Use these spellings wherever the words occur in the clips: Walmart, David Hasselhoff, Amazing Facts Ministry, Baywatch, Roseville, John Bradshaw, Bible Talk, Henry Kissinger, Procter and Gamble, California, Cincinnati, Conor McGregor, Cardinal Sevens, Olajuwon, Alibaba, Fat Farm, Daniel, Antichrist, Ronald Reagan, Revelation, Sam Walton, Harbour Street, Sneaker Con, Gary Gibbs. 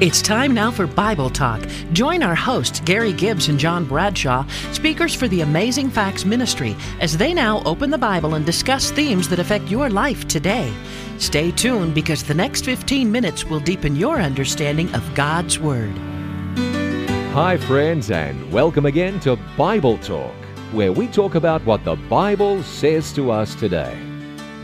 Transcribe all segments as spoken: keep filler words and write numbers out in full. It's time now for Bible Talk. Join our hosts, Gary Gibbs and John Bradshaw, speakers for the Amazing Facts Ministry, as they now open the Bible and discuss themes that affect your life today. Stay tuned because the next fifteen minutes will deepen your understanding of God's Word. Hi, friends, and welcome again to Bible Talk, where we talk about what the Bible says to us today.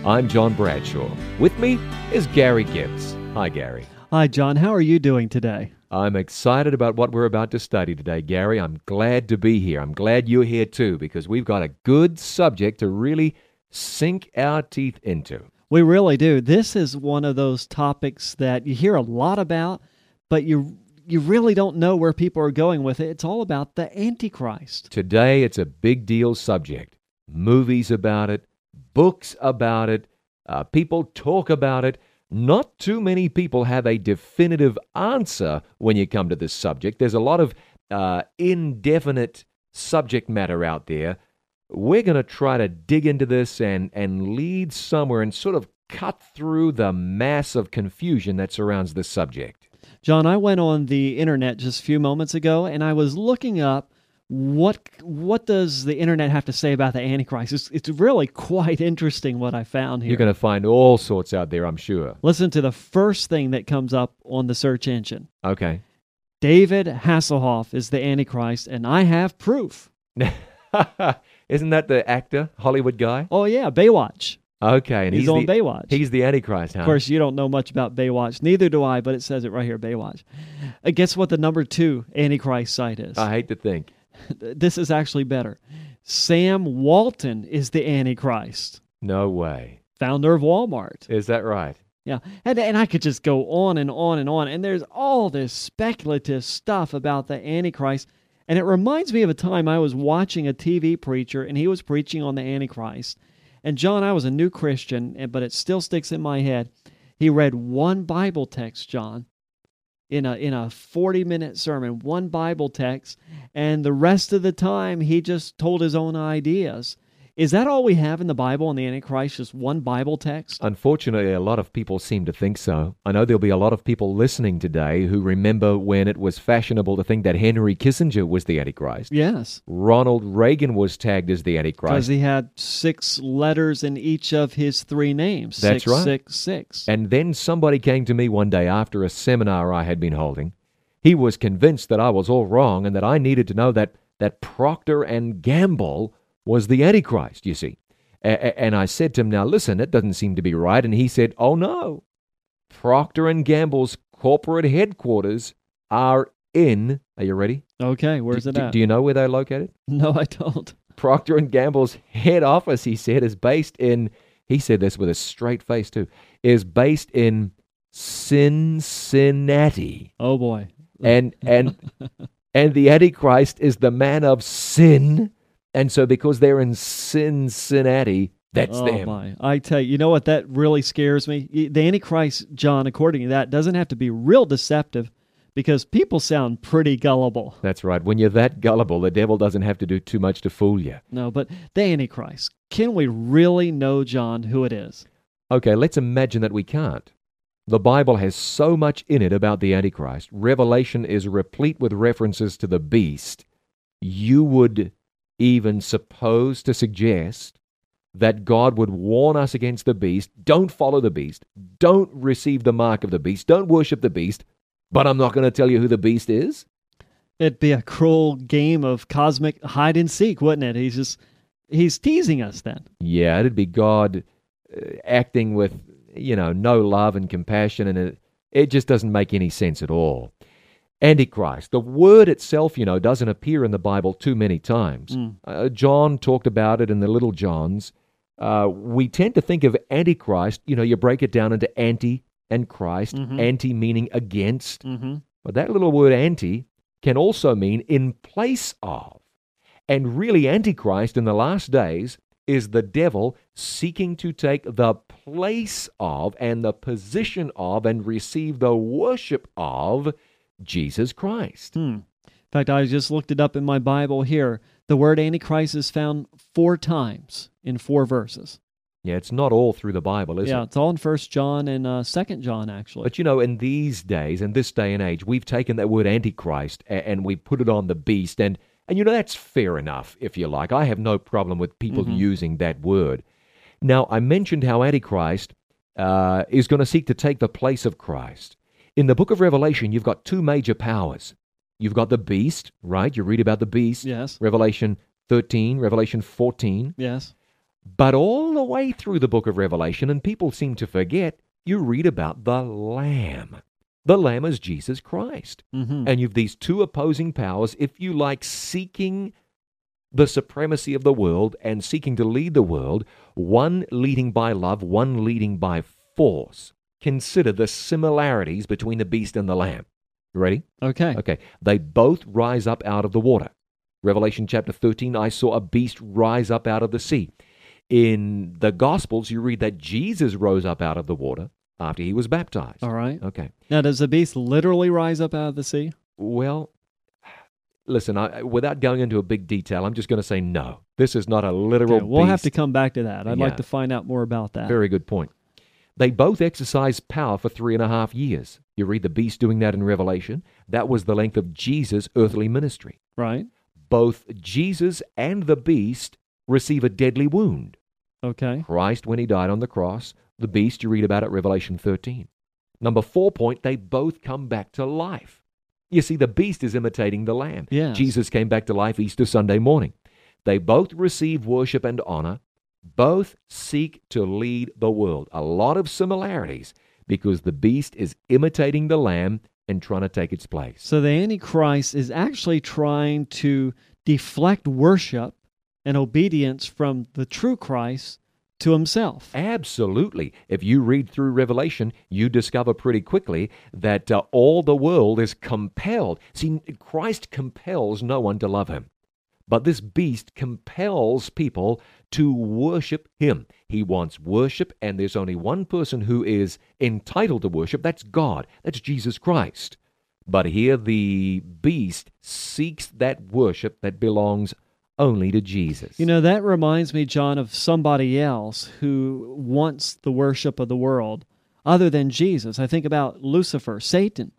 I'm John Bradshaw. With me is Gary Gibbs. Hi, Gary. Hi, John. How are you doing today? I'm excited about what we're about to study today, Gary. I'm glad to be here. I'm glad you're here too, because we've got a good subject to really sink our teeth into. We really do. This is one of those topics that you hear a lot about, but you you really don't know where people are going with it. It's all about the Antichrist. Today, it's a big deal subject. Movies about it, books about it, uh, people talk about it. Not too many people have a definitive answer when you come to this subject. There's a lot of uh, indefinite subject matter out there. We're going to try to dig into this and, and lead somewhere and sort of cut through the mass of confusion that surrounds this subject. John, I went on the internet just a few moments ago, and I was looking up what what does the internet have to say about the Antichrist. It's, it's really quite interesting what I found here. You're going to find all sorts out there, I'm sure. Listen to the first thing that comes up on the search engine. Okay. David Hasselhoff is the Antichrist, and I have proof. Isn't that the actor, Hollywood guy? Oh, yeah, Baywatch. Okay. And he's, he's on the, Baywatch. He's the Antichrist, huh? Of course, you don't know much about Baywatch. Neither do I, but it says it right here, Baywatch. Uh, guess what the number two Antichrist site is? I hate to think. This is actually better. Sam Walton is the Antichrist. No way. Founder of Walmart. Is that right? Yeah. And, and I could just go on and on and on. And there's all this speculative stuff about the Antichrist. And it reminds me of a time I was watching a T V preacher, and he was preaching on the Antichrist. And John, I was a new Christian, but it still sticks in my head. He read one Bible text, John, in a in a forty-minute sermon, one Bible text, and the rest of the time he just told his own ideas. Is that all we have in the Bible on the Antichrist, just one Bible text? Unfortunately, a lot of people seem to think so. I know there'll be a lot of people listening today who remember when it was fashionable to think that Henry Kissinger was the Antichrist. Yes. Ronald Reagan was tagged as the Antichrist. Because he had six letters in each of his three names. That's six, right. Six, six. And then somebody came to me one day after a seminar I had been holding. He was convinced that I was all wrong and that I needed to know that, that Procter and Gamble was the Antichrist, you see. A- and I said to him, now listen, that doesn't seem to be right. And he said, oh no, Procter and Gamble's corporate headquarters are in, are you ready? Okay, where's do, it at? Do you know where they're located? No, I don't. Procter and Gamble's head office, he said, is based in, he said this with a straight face too, is based in Cincinnati. Oh boy. And, and, and the Antichrist is the man of sin. And so because they're in Cincinnati, that's oh them. My. I tell you, you know what? That really scares me. The Antichrist, John, according to that, doesn't have to be real deceptive because people sound pretty gullible. That's right. When you're that gullible, the devil doesn't have to do too much to fool you. No, but the Antichrist, can we really know, John, who it is? Okay, let's imagine that we can't. The Bible has so much in it about the Antichrist. Revelation is replete with references to the beast. You would even supposed to suggest that God would warn us against the beast, don't follow the beast, don't receive the mark of the beast, don't worship the beast, but I'm not going to tell you who the beast is? It'd be a cruel game of cosmic hide and seek, wouldn't it? He's just, he's teasing us then. Yeah, it'd be God uh, acting with, you know, no love and compassion, and it, it just doesn't make any sense at all. Antichrist. The word itself, you know, doesn't appear in the Bible too many times. Mm. Uh, John talked about it in the Little Johns. Uh, we tend to think of Antichrist, you know, you break it down into anti and Christ, mm-hmm. anti meaning against. Mm-hmm. But that little word anti can also mean in place of. And really Antichrist in the last days is the devil seeking to take the place of and the position of and receive the worship of Jesus Christ. Hmm. In fact, I just looked it up in my Bible here. The word Antichrist is found four times in four verses. Yeah, it's not all through the Bible, is yeah, it? Yeah, it's all in First John and uh, Second John, actually. But, you know, in these days, in this day and age, we've taken that word Antichrist and, and we put it on the beast. And, and, you know, that's fair enough, if you like. I have no problem with people mm-hmm. using that word. Now, I mentioned how Antichrist uh, is going to seek to take the place of Christ. In the book of Revelation, you've got two major powers. You've got the beast, right? You read about the beast. Yes. Revelation thirteen, Revelation fourteen. Yes. But all the way through the book of Revelation, and people seem to forget, you read about the Lamb. The Lamb is Jesus Christ. Mm-hmm. And you've these two opposing powers, if you like, seeking the supremacy of the world and seeking to lead the world, one leading by love, one leading by force. Consider the similarities between the beast and the Lamb. You ready? Okay. Okay. They both rise up out of the water. Revelation chapter thirteen, I saw a beast rise up out of the sea. In the Gospels, you read that Jesus rose up out of the water after he was baptized. All right. Okay. Now, does the beast literally rise up out of the sea? Well, listen, I, without going into a big detail, I'm just going to say no. This is not a literal okay, we'll beast. We'll have to come back to that. I'd yeah. like to find out more about that. Very good point. They both exercised power for three and a half years. You read the beast doing that in Revelation. That was the length of Jesus' earthly ministry. Right. Both Jesus and the beast receive a deadly wound. Okay. Christ, when he died on the cross, the beast, you read about it, Revelation thirteen. Number four point, they both come back to life. You see, the beast is imitating the Lamb. Yes. Jesus came back to life Easter Sunday morning. They both receive worship and honor. Both seek to lead the world. A lot of similarities because the beast is imitating the Lamb and trying to take its place. So the Antichrist is actually trying to deflect worship and obedience from the true Christ to himself. Absolutely. If you read through Revelation, you discover pretty quickly that uh, all the world is compelled. See, Christ compels no one to love him. But this beast compels people to worship him. He wants worship, and there's only one person who is entitled to worship. That's God. That's Jesus Christ. But here the beast seeks that worship that belongs only to Jesus. You know, that reminds me, John, of somebody else who wants the worship of the world other than Jesus. I think about Lucifer, Satan,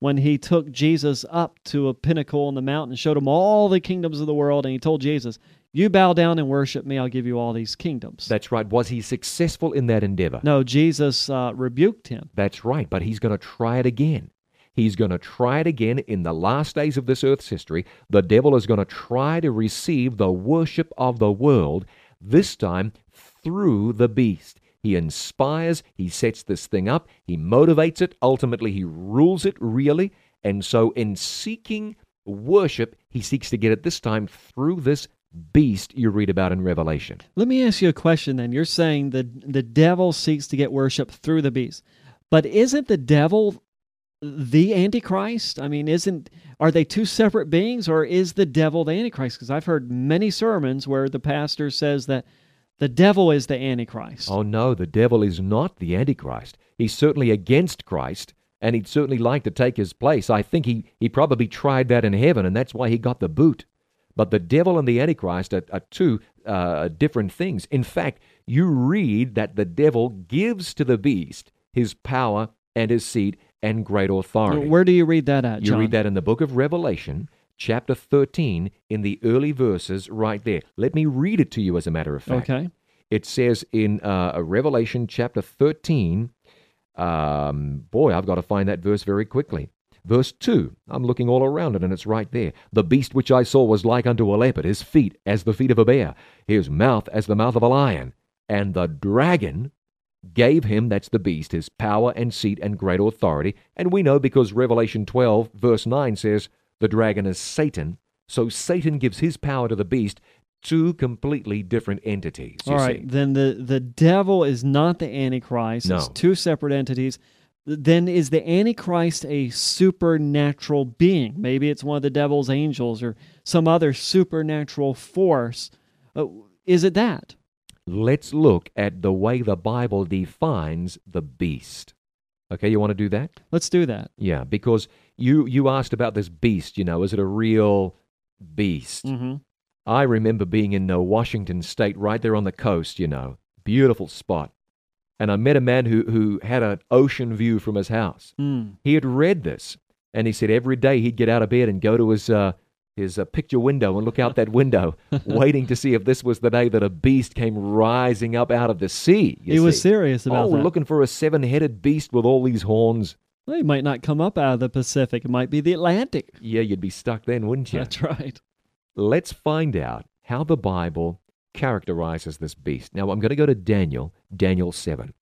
when he took Jesus up to a pinnacle on the mountain, showed him all the kingdoms of the world, and he told Jesus, you bow down and worship me, I'll give you all these kingdoms. That's right. Was he successful in that endeavor? No, Jesus uh, rebuked him. That's right, but he's going to try it again. He's going to try it again in the last days of this earth's history. The devil is going to try to receive the worship of the world, this time through the beast. He inspires, he sets this thing up, he motivates it, ultimately he rules it really. And so in seeking worship, he seeks to get it this time through this beast you read about in Revelation. Let me ask you a question then. You're saying the, the devil seeks to get worship through the beast. But isn't the devil the Antichrist? I mean, isn't are they two separate beings, or is the devil the Antichrist? Because I've heard many sermons where the pastor says that the devil is the Antichrist. Oh, no, the devil is not the Antichrist. He's certainly against Christ, and he'd certainly like to take his place. I think he, he probably tried that in heaven, and that's why he got the boot. But the devil and the Antichrist are, are two uh, different things. In fact, you read that the devil gives to the beast his power and his seat and great authority. Where do you read that at, John? You read that in the book of Revelation, chapter thirteen, in the early verses right there. Let me read it to you as a matter of fact. Okay. It says in uh, Revelation chapter thirteen, um, boy, I've got to find that verse very quickly. Verse two, I'm looking all around it, and it's right there. The beast which I saw was like unto a leopard, his feet as the feet of a bear, his mouth as the mouth of a lion. And the dragon gave him, that's the beast, his power and seat and great authority. And we know because Revelation twelve, verse nine says, the dragon is Satan, so Satan gives his power to the beast, two completely different entities. All right, see. Then the, the devil is not the Antichrist. No. It's two separate entities. Then is the Antichrist a supernatural being? Maybe it's one of the devil's angels or some other supernatural force. Uh, is it that? Let's look at the way the Bible defines the beast. Okay, you want to do that? Let's do that. Yeah, because you you asked about this beast, you know, is it a real beast? Mm-hmm. I remember being in uh, Washington State, right there on the coast, you know, Beautiful spot. And I met a man who, who had an ocean view from his house. Mm. He had read this, and he said every day he'd get out of bed and go to his uh, his uh, picture window and look out that window, waiting to see if this was the day that a beast came rising up out of the sea. He see. was serious about oh, that. Oh, looking for a seven-headed beast with all these horns. Well, he might not come up out of the Pacific. It might be the Atlantic. Yeah, you'd be stuck then, wouldn't you? That's right. Let's find out how the Bible characterizes this beast. Now, I'm going to go to Daniel, Daniel seven.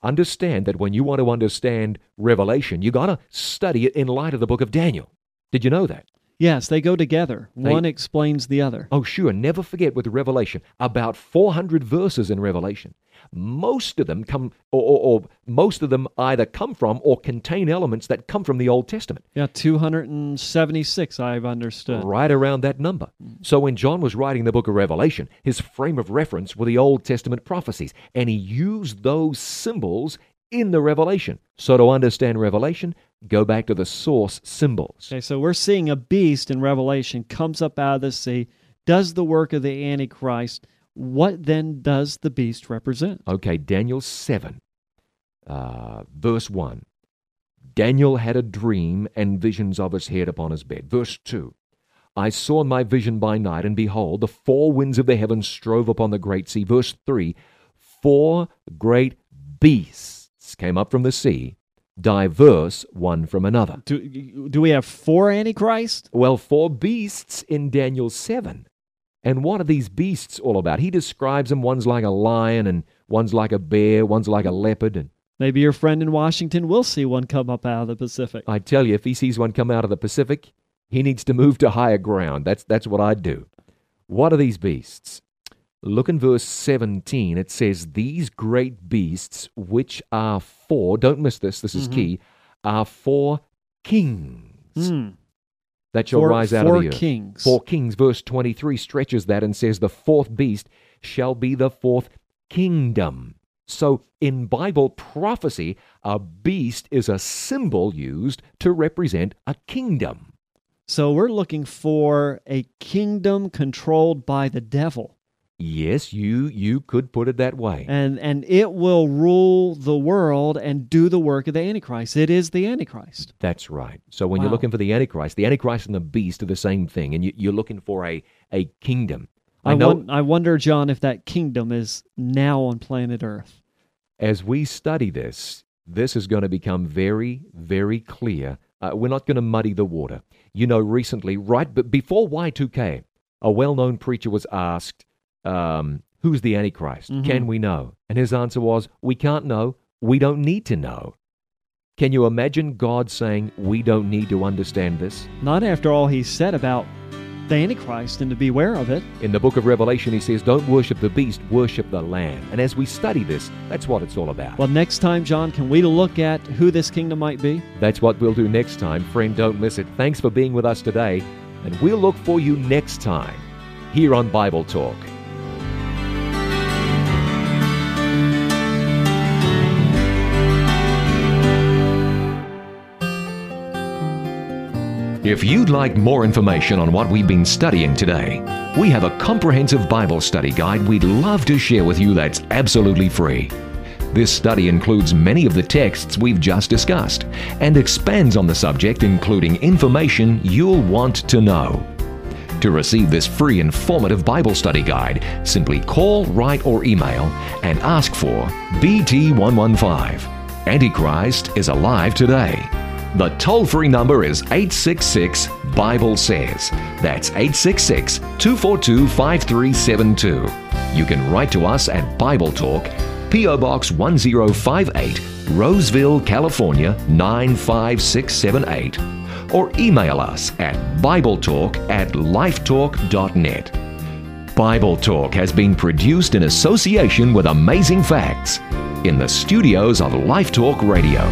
Understand that when you want to understand Revelation, you got to study it in light of the book of Daniel. Did you know that? Yes, they go together. They, One explains the other. Oh, sure. Never forget with Revelation, about four hundred verses in Revelation. Most of them come, or, or, or most of them either come from or contain elements that come from the Old Testament. Yeah, two hundred seventy-six, I've understood. Right around that number. So when John was writing the book of Revelation, his frame of reference were the Old Testament prophecies, and he used those symbols in the Revelation. So to understand Revelation, go back to the source symbols. Okay, so we're seeing a beast in Revelation, comes up out of the sea, does the work of the Antichrist. What then does the beast represent? Okay, Daniel seven, uh, verse one. Daniel had a dream and visions of his head upon his bed. Verse two. I saw in my vision by night, and behold, the four winds of the heavens strove upon the great sea. Verse three. Four great beasts came up from the sea, diverse one from another. Do, do we have four antichrists? Well, four beasts in Daniel seven. And what are these beasts all about? He describes them. One's like a lion, and one's like a bear, one's like a leopard. And maybe your friend in Washington will see one come up out of the Pacific. I tell you, if he sees one come out of the Pacific, he needs to move to higher ground. That's, that's what I'd do. What are these beasts? Look in verse seventeen. It says, these great beasts, which are four, don't miss this, this is mm-hmm. key, are four kings mm. that shall four, rise out four of the earth. Four kings. Four kings. Verse twenty-three stretches that and says, the fourth beast shall be the fourth kingdom. So in Bible prophecy, a beast is a symbol used to represent a kingdom. So we're looking for a kingdom controlled by the devil. Yes, you you could put it that way. And and it will rule the world and do the work of the Antichrist. It is the Antichrist. That's right. So when wow. you're looking for the Antichrist, the Antichrist and the beast are the same thing, and you, you're looking for a, a kingdom. I, I, know, won- I wonder, John, if that kingdom is now on planet Earth. As we study this, this is going to become very, very clear. Uh, we're not going to muddy the water. You know, recently, right but before Y two K, a well-known preacher was asked, Um, who's the Antichrist? Mm-hmm. Can we know? And his answer was, we can't know. We don't need to know. Can you imagine God saying, we don't need to understand this? Not after all he said about the Antichrist and to beware of it. In the book of Revelation, he says, don't worship the beast, worship the Lamb. And as we study this, that's what it's all about. Well, next time, John, can we look at who this kingdom might be? That's what we'll do next time. Friend, don't miss it. Thanks for being with us today. And we'll look for you next time here on Bible Talk. If you'd like more information on what we've been studying today, we have a comprehensive Bible study guide we'd love to share with you that's absolutely free. This study includes many of the texts we've just discussed and expands on the subject, including information you'll want to know. To receive this free informative Bible study guide, simply call, write, or email and ask for B T one fifteen. Antichrist is Alive Today. The toll-free number is eight six six, Bible Says. That's eight six six, two four two, five three seven two. You can write to us at Bible Talk, P O Box one zero five eight, Roseville, California nine five six seven eight. Or email us at Bible Talk at lifetalk dot net. Bible Talk has been produced in association with Amazing Facts in the studios of Life Talk Radio.